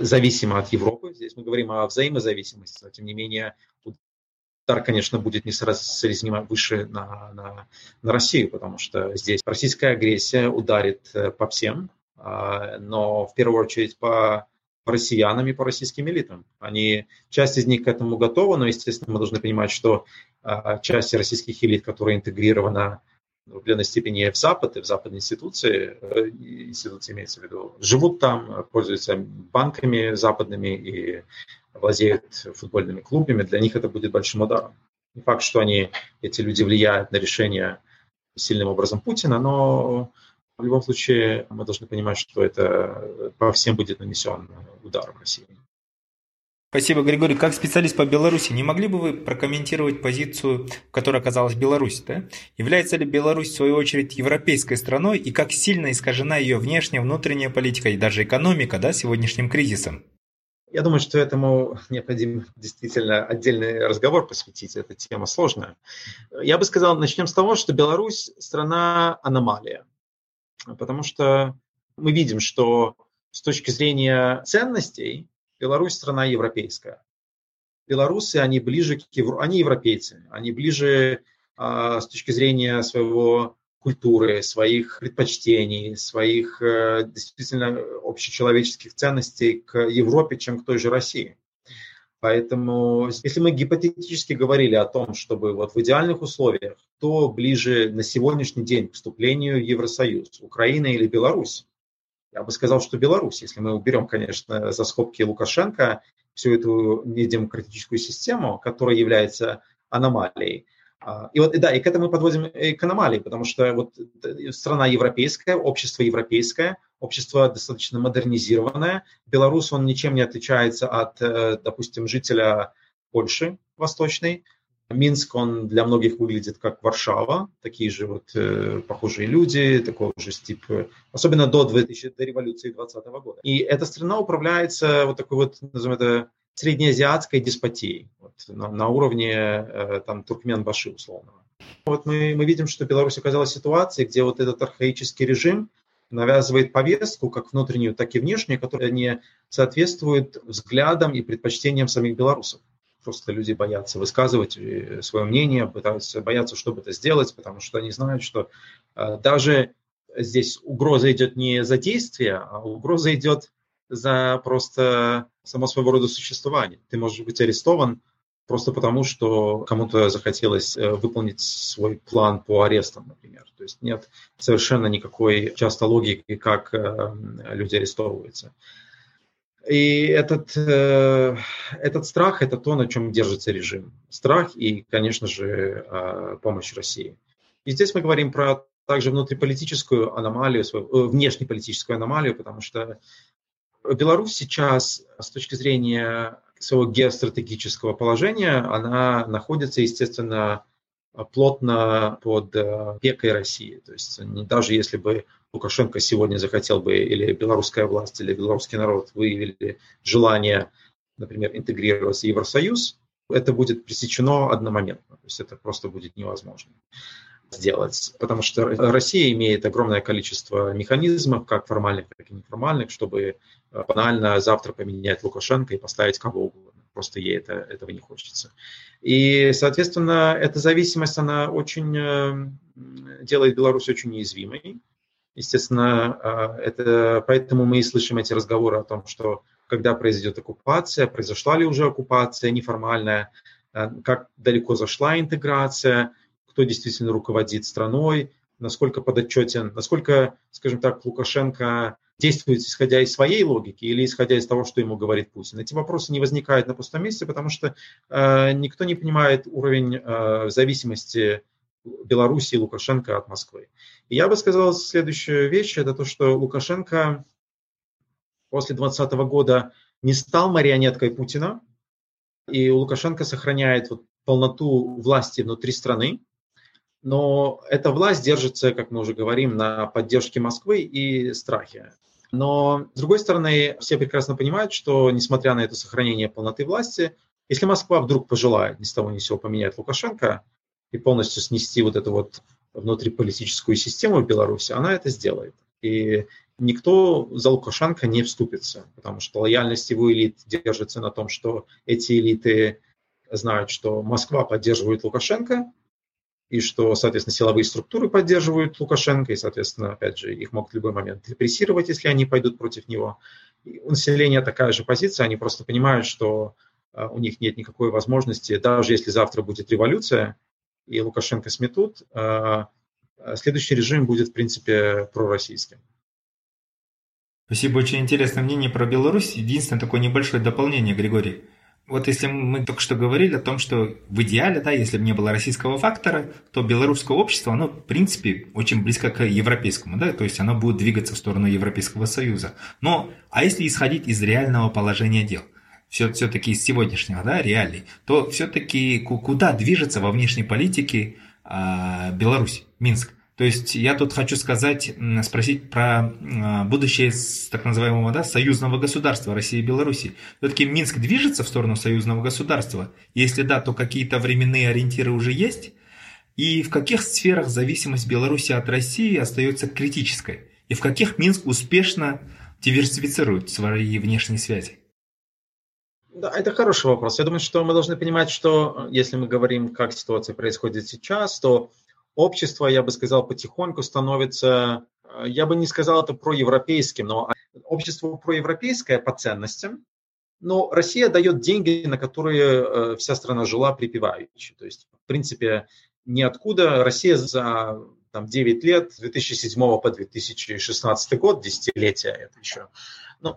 зависима от Европы. Здесь мы говорим о взаимозависимости, но тем не менее удар, конечно, будет несоразмерно выше на Россию, потому что здесь российская агрессия ударит по всем, но в первую очередь по россиянам и по российским элитам. Часть из них к этому готова, но, естественно, мы должны понимать, что часть российских элит, которая интегрирована в определенной степени в Запад и в западные институции имеется в виду, живут там, пользуются банками западными и владеют футбольными клубами, для них это будет большим ударом. Не факт, что эти люди влияют на решение сильным образом Путина, но в любом случае мы должны понимать, что это по всем будет нанесен удар в России. Спасибо, Григорий. Как специалист по Беларуси, не могли бы вы прокомментировать позицию, в которой оказалась Беларусь? Да? Является ли Беларусь, в свою очередь, европейской страной и как сильно искажена ее внешняя, внутренняя политика и даже экономика сегодняшним кризисом? Я думаю, что этому необходимо действительно отдельный разговор посвятить. Эта тема сложная. Я бы сказал, начнем с того, что Беларусь – страна-аномалия, потому что мы видим, что с точки зрения ценностей Беларусь – страна европейская. Белорусы, они ближе к Европе, они европейцы, они ближе с точки зрения своего культуры, своих предпочтений, своих действительно общечеловеческих ценностей к Европе, чем к той же России. Поэтому, если мы гипотетически говорили о том, чтобы в идеальных условиях, то ближе на сегодняшний день к вступлению в Евросоюз, Украина или Беларусь, я бы сказал, что Беларусь, если мы уберем, конечно, за скобки Лукашенко, всю эту недемократическую систему, которая является аномалией. И к этому мы подводим к аномалии, потому что страна европейская, общество европейское, общество достаточно модернизированное. Белорус, он ничем не отличается от, допустим, жителя Польши восточной. Минск, он для многих выглядит как Варшава, такие же вот похожие люди, такого же типа, особенно до революции 2020 года. И эта страна управляется вот такой вот, назовем это, среднеазиатской деспотией, вот, на уровне там, Туркменбаши условного. Вот мы видим, что Беларусь оказалась в ситуации, где вот этот архаический режим навязывает повестку, как внутреннюю, так и внешнюю, которая не соответствует взглядам и предпочтениям самих белорусов. Просто люди боятся высказывать свое мнение, боятся что бы это сделать, потому что они знают, что даже здесь угроза идет не за действие, а угроза идет за просто само своего рода существование. Ты можешь быть арестован просто потому, что кому-то захотелось выполнить свой план по арестам, например. То есть нет совершенно никакой часто логики, как люди арестовываются. И этот страх – это то, на чем держится режим. Страх и, конечно же, помощь России. И здесь мы говорим про также внутриполитическую аномалию, внешнеполитическую аномалию, потому что Беларусь сейчас, с точки зрения своего геостратегического положения, она находится, естественно, плотно под опекой России. То есть даже если бы Лукашенко сегодня захотел бы, или белорусская власть, или белорусский народ выявили желание, например, интегрироваться в Евросоюз, это будет пресечено одномоментно. То есть это просто будет невозможно сделать. Потому что Россия имеет огромное количество механизмов, как формальных, так и неформальных, чтобы банально завтра поменять Лукашенко и поставить кого угодно. Просто ей этого не хочется. И, соответственно, эта зависимость, она очень делает Беларусь очень уязвимой. Естественно, поэтому мы и слышим эти разговоры о том, что когда произойдет оккупация, произошла ли уже оккупация неформальная, как далеко зашла интеграция, кто действительно руководит страной, насколько подотчетен, насколько, скажем так, Лукашенко действует, исходя из своей логики или исходя из того, что ему говорит Путин. Эти вопросы не возникают на пустом месте, потому что никто не понимает уровень зависимости Беларуси и Лукашенко от Москвы. И я бы сказал следующую вещь, это то, что Лукашенко после 2020 года не стал марионеткой Путина, и Лукашенко сохраняет вот полноту власти внутри страны, но эта власть держится, как мы уже говорим, на поддержке Москвы и страхе. Но, с другой стороны, все прекрасно понимают, что, несмотря на это сохранение полноты власти, если Москва вдруг пожелает ни с того ни с сего поменять Лукашенко и полностью снести вот эту вот внутриполитическую систему в Беларуси, она это сделает. И никто за Лукашенко не вступится, потому что лояльность его элит держится на том, что эти элиты знают, что Москва поддерживает Лукашенко, и что, соответственно, силовые структуры поддерживают Лукашенко, и, соответственно, опять же, их могут в любой момент репрессировать, если они пойдут против него. И у населения такая же позиция, они просто понимают, что у них нет никакой возможности, даже если завтра будет революция, и Лукашенко сметут, следующий режим будет, в принципе, пророссийским. Спасибо, очень интересное мнение про Беларусь. Единственное такое небольшое дополнение, Григорий. Вот если мы только что говорили о том, что в идеале, да, если бы не было российского фактора, то белорусское общество, оно, в принципе, очень близко к европейскому, да, то есть оно будет двигаться в сторону Европейского Союза. Но, а если исходить из реального положения дел, все-таки из сегодняшнего, да, реалий, то все-таки куда движется во внешней политике Беларусь, Минск? То есть я тут хочу спросить про будущее так называемого, да, союзного государства России и Беларуси. Все-таки Минск движется в сторону союзного государства? Если да, то какие-то временные ориентиры уже есть? И в каких сферах зависимость Беларуси от России остается критической? И в каких Минск успешно диверсифицирует свои внешние связи? Да, это хороший вопрос. Я думаю, что мы должны понимать, что если мы говорим, как ситуация происходит сейчас, то общество, я бы сказал, потихоньку становится, я бы не сказал это проевропейским, но общество проевропейское по ценностям, но Россия дает деньги, на которые вся страна жила припеваючи. То есть, в принципе, ниоткуда Россия за 9 лет, с 2007 по 2016 год, десятилетия это еще,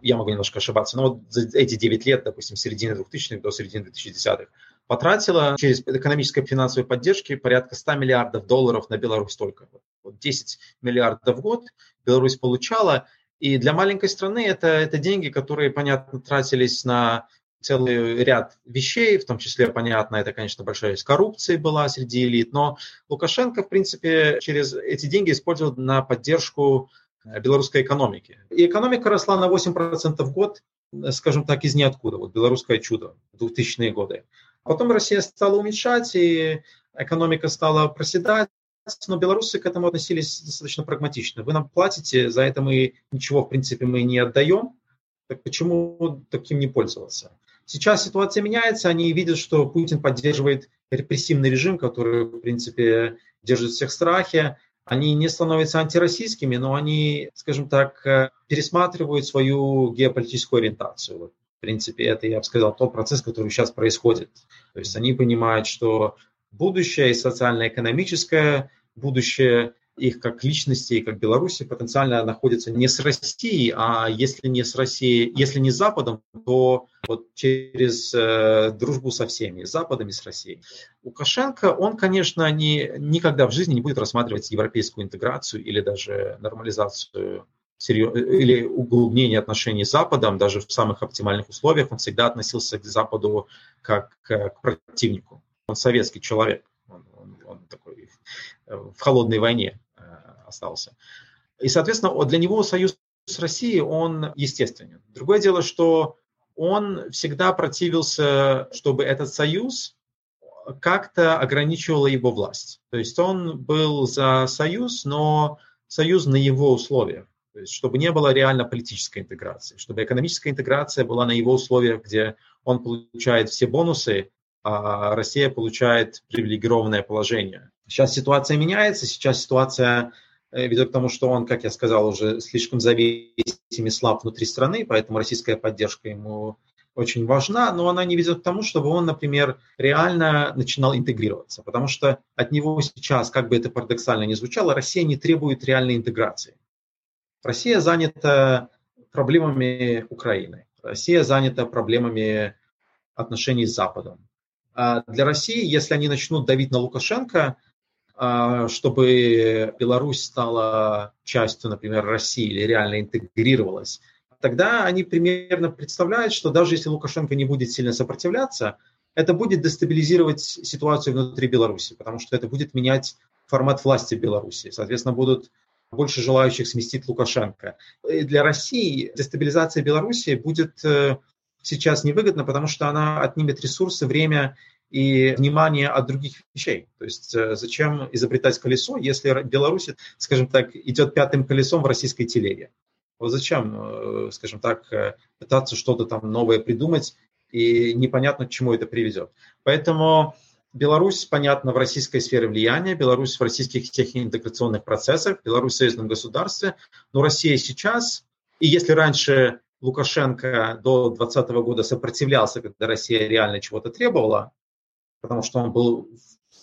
я могу немножко ошибаться, но вот за эти 9 лет, допустим, с середины 2000-х до середины 2010-х, потратила через экономической и финансовой поддержки порядка $100 миллиардов на Беларусь только. 10 миллиардов в год Беларусь получала, И для маленькой страны это деньги, которые, понятно, тратились на целый ряд вещей, в том числе, понятно, это, конечно, большая коррупция была среди элит, но Лукашенко, в принципе, через эти деньги использовал на поддержку белорусской экономики. И экономика росла на 8% в год, скажем так, из ниоткуда, вот белорусское чудо, 2000-е годы. Потом Россия стала уменьшать, и экономика стала проседать, но белорусы к этому относились достаточно прагматично. Вы нам платите, за это мы ничего, в принципе, мы не отдаем, так почему таким не пользоваться? Сейчас ситуация меняется, они видят, что Путин поддерживает репрессивный режим, который, в принципе, держит всех в страхе. Они не становятся антироссийскими, но они, скажем так, пересматривают свою геополитическую ориентацию. Вот, в принципе, это, я бы сказал, тот процесс, который сейчас происходит. То есть они понимают, что будущее и социально-экономическое будущее их как личности и как Беларуси потенциально находится не с Россией, а если не с Россией, если не с Западом, то вот через дружбу со всеми, с Западом и с Россией. Лукашенко, он, конечно, никогда в жизни не будет рассматривать европейскую интеграцию или даже нормализацию или углубление отношений с Западом, даже в самых оптимальных условиях. Он всегда относился к Западу как к противнику. Он советский человек, он такой в холодной войне остался. И, соответственно, для него союз с Россией, он естественен. Другое дело, что он всегда противился, чтобы этот союз как-то ограничивал его власть. То есть он был за союз, но союз на его условиях. То есть чтобы не было реально политической интеграции, чтобы экономическая интеграция была на его условиях, где он получает все бонусы, а Россия получает привилегированное положение. Сейчас ситуация меняется, сейчас ситуация ведет к тому, что он, как я сказал, уже слишком зависим и слаб внутри страны, поэтому российская поддержка ему очень важна, но она не ведет к тому, чтобы он, например, реально начинал интегрироваться, потому что от него сейчас, как бы это парадоксально ни звучало, Россия не требует реальной интеграции. Россия занята проблемами Украины, Россия занята проблемами отношений с Западом. Для России, если они начнут давить на Лукашенко, чтобы Беларусь стала частью, например, России или реально интегрировалась, тогда они примерно представляют, что даже если Лукашенко не будет сильно сопротивляться, это будет дестабилизировать ситуацию внутри Беларуси, потому что это будет менять формат власти в Беларуси. Соответственно, будут больше желающих сместить Лукашенко. И для России дестабилизация Беларуси будет сейчас невыгодно, потому что она отнимет ресурсы, время и внимание от других вещей. То есть зачем изобретать колесо, если Беларусь, скажем так, идет пятым колесом в российской телеге? Вот зачем, скажем так, пытаться что-то там новое придумать, и непонятно, к чему это приведет. Поэтому Беларусь, понятно, в российской сфере влияния, Беларусь в российских техноинтеграционных процессах, Беларусь в союзном государстве, но Россия сейчас, и если раньше Лукашенко до 2020 года сопротивлялся, когда Россия реально чего-то требовала, потому что он был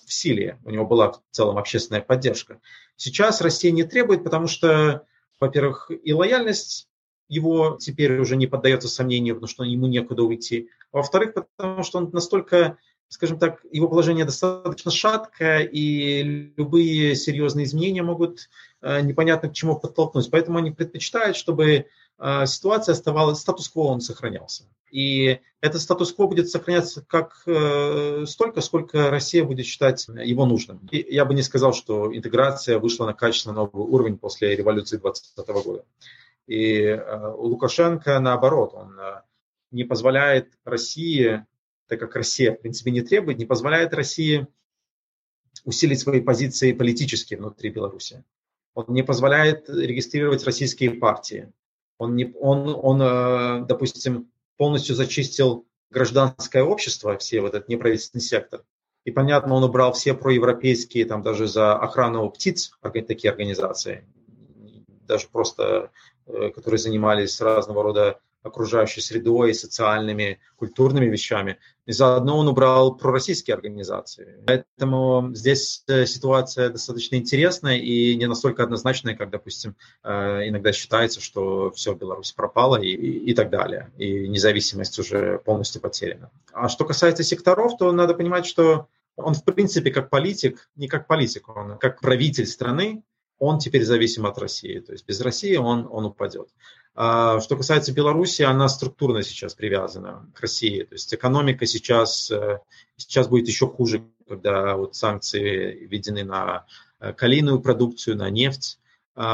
в силе, у него была в целом общественная поддержка. Сейчас Россия не требует, потому что, во-первых, и лояльность его теперь уже не поддается сомнению, потому что ему некуда уйти. Во-вторых, потому что он настолько, скажем так, его положение достаточно шаткое, и любые серьезные изменения могут непонятно к чему подтолкнуть. Поэтому они предпочитают, чтобы ситуация оставалась, статус-кво он сохранялся. И этот статус-кво будет сохраняться как столько, сколько Россия будет считать его нужным. И я бы не сказал, что интеграция вышла на качественно новый уровень после революции 2020 года. И Лукашенко, наоборот, он не позволяет России, так как Россия, в принципе, не требует, не позволяет России усилить свои позиции политически внутри Беларуси. Он не позволяет регистрировать российские партии. Он, допустим, полностью зачистил гражданское общество, все вот этот неправительственный сектор. И, понятно, он убрал все проевропейские, там даже за охрану птиц, такие организации, даже просто, которые занимались разного рода окружающей средой, социальными, культурными вещами. И заодно он убрал пророссийские организации. Поэтому здесь ситуация достаточно интересная и не настолько однозначная, как, допустим, иногда считается, что все, Беларусь пропала и так далее. И независимость уже полностью потеряна. А что касается секторов, то надо понимать, что он, в принципе, как политик, не как политик, он как правитель страны, он теперь зависим от России. То есть без России он упадет. Что касается Беларуси, она структурно сейчас привязана к России. То есть экономика сейчас будет еще хуже, когда вот санкции введены на калийную продукцию, на нефть,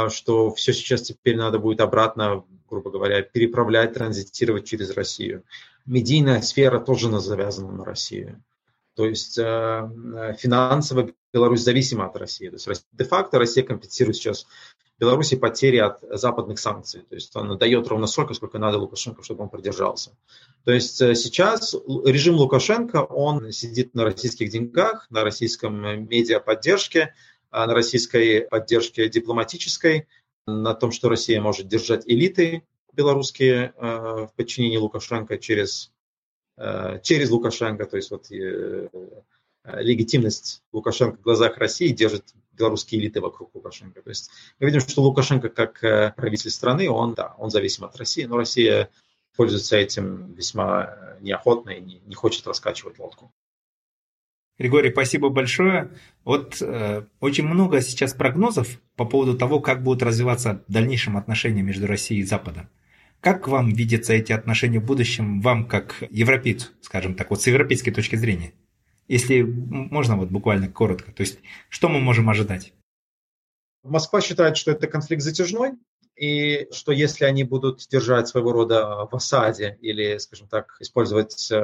что все сейчас теперь надо будет обратно, грубо говоря, переправлять, транзитировать через Россию. Медийная сфера тоже завязана на Россию. То есть финансово Беларусь зависима от России. То есть де-факто Россия компенсирует сейчас Беларуси потери от западных санкций. То есть она дает ровно столько, сколько надо Лукашенко, чтобы он продержался. То есть сейчас режим Лукашенко, он сидит на российских деньгах, на российском медиаподдержке, на российской поддержке дипломатической, на том, что Россия может держать элиты белорусские в подчинении Лукашенко через Лукашенко, то есть вот легитимность Лукашенко в глазах России держит белорусские элиты вокруг Лукашенко. То есть мы видим, что Лукашенко как правитель страны, он зависим от России, но Россия пользуется этим весьма неохотно и не хочет раскачивать лодку. Григорий, спасибо большое. Вот очень много сейчас прогнозов по поводу того, как будут развиваться в дальнейшем отношения между Россией и Западом. Как вам видятся эти отношения в будущем, вам как европейцу, скажем так, вот с европейской точки зрения? Если можно, вот буквально коротко. То есть что мы можем ожидать? Москва считает, что это конфликт затяжной, и что если они будут держать своего рода в осаде или, скажем так, использовать все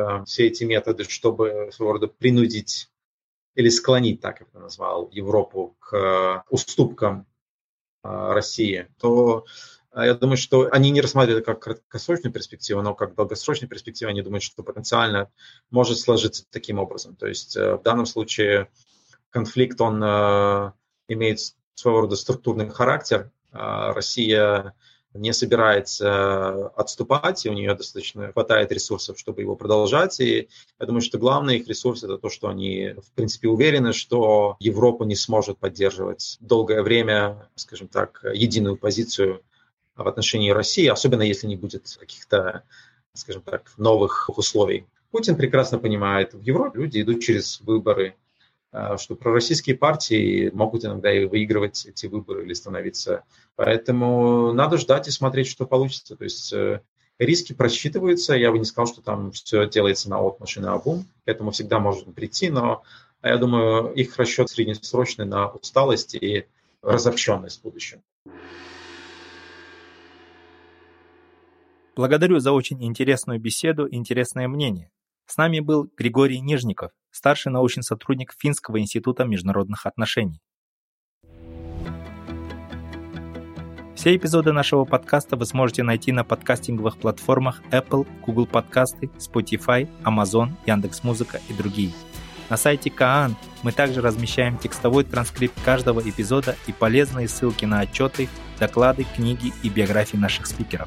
эти методы, чтобы своего рода принудить или склонить, так я бы назвал, Европу к уступкам России, то я думаю, что они не рассматривают это как краткосрочную перспективу, но как долгосрочную перспективу. Они думают, что потенциально может сложиться таким образом. То есть в данном случае конфликт, он имеет своего рода структурный характер. Россия не собирается отступать, и у нее достаточно хватает ресурсов, чтобы его продолжать. И я думаю, что главный их ресурс – это то, что они, в принципе, уверены, что Европа не сможет поддерживать долгое время, скажем так, единую позицию в отношении России, особенно если не будет каких-то, скажем так, новых условий. Путин прекрасно понимает, в Европе люди идут через выборы, что пророссийские партии могут иногда и выигрывать эти выборы или становиться. Поэтому надо ждать и смотреть, что получится. То есть риски просчитываются. Я бы не сказал, что там все делается наотмашь и наобум. К этому всегда можно прийти, но я думаю, их расчет среднесрочный на усталость и разобщенность в будущем. Благодарю за очень интересную беседу, интересное мнение. С нами был Григорий Нижников, старший научный сотрудник Финского института международных отношений. Все эпизоды нашего подкаста вы сможете найти на подкастинговых платформах Apple, Google Подкасты, Spotify, Amazon, Яндекс.Музыка и другие. На сайте Каан мы также размещаем текстовой транскрипт каждого эпизода и полезные ссылки на отчеты, доклады, книги и биографии наших спикеров.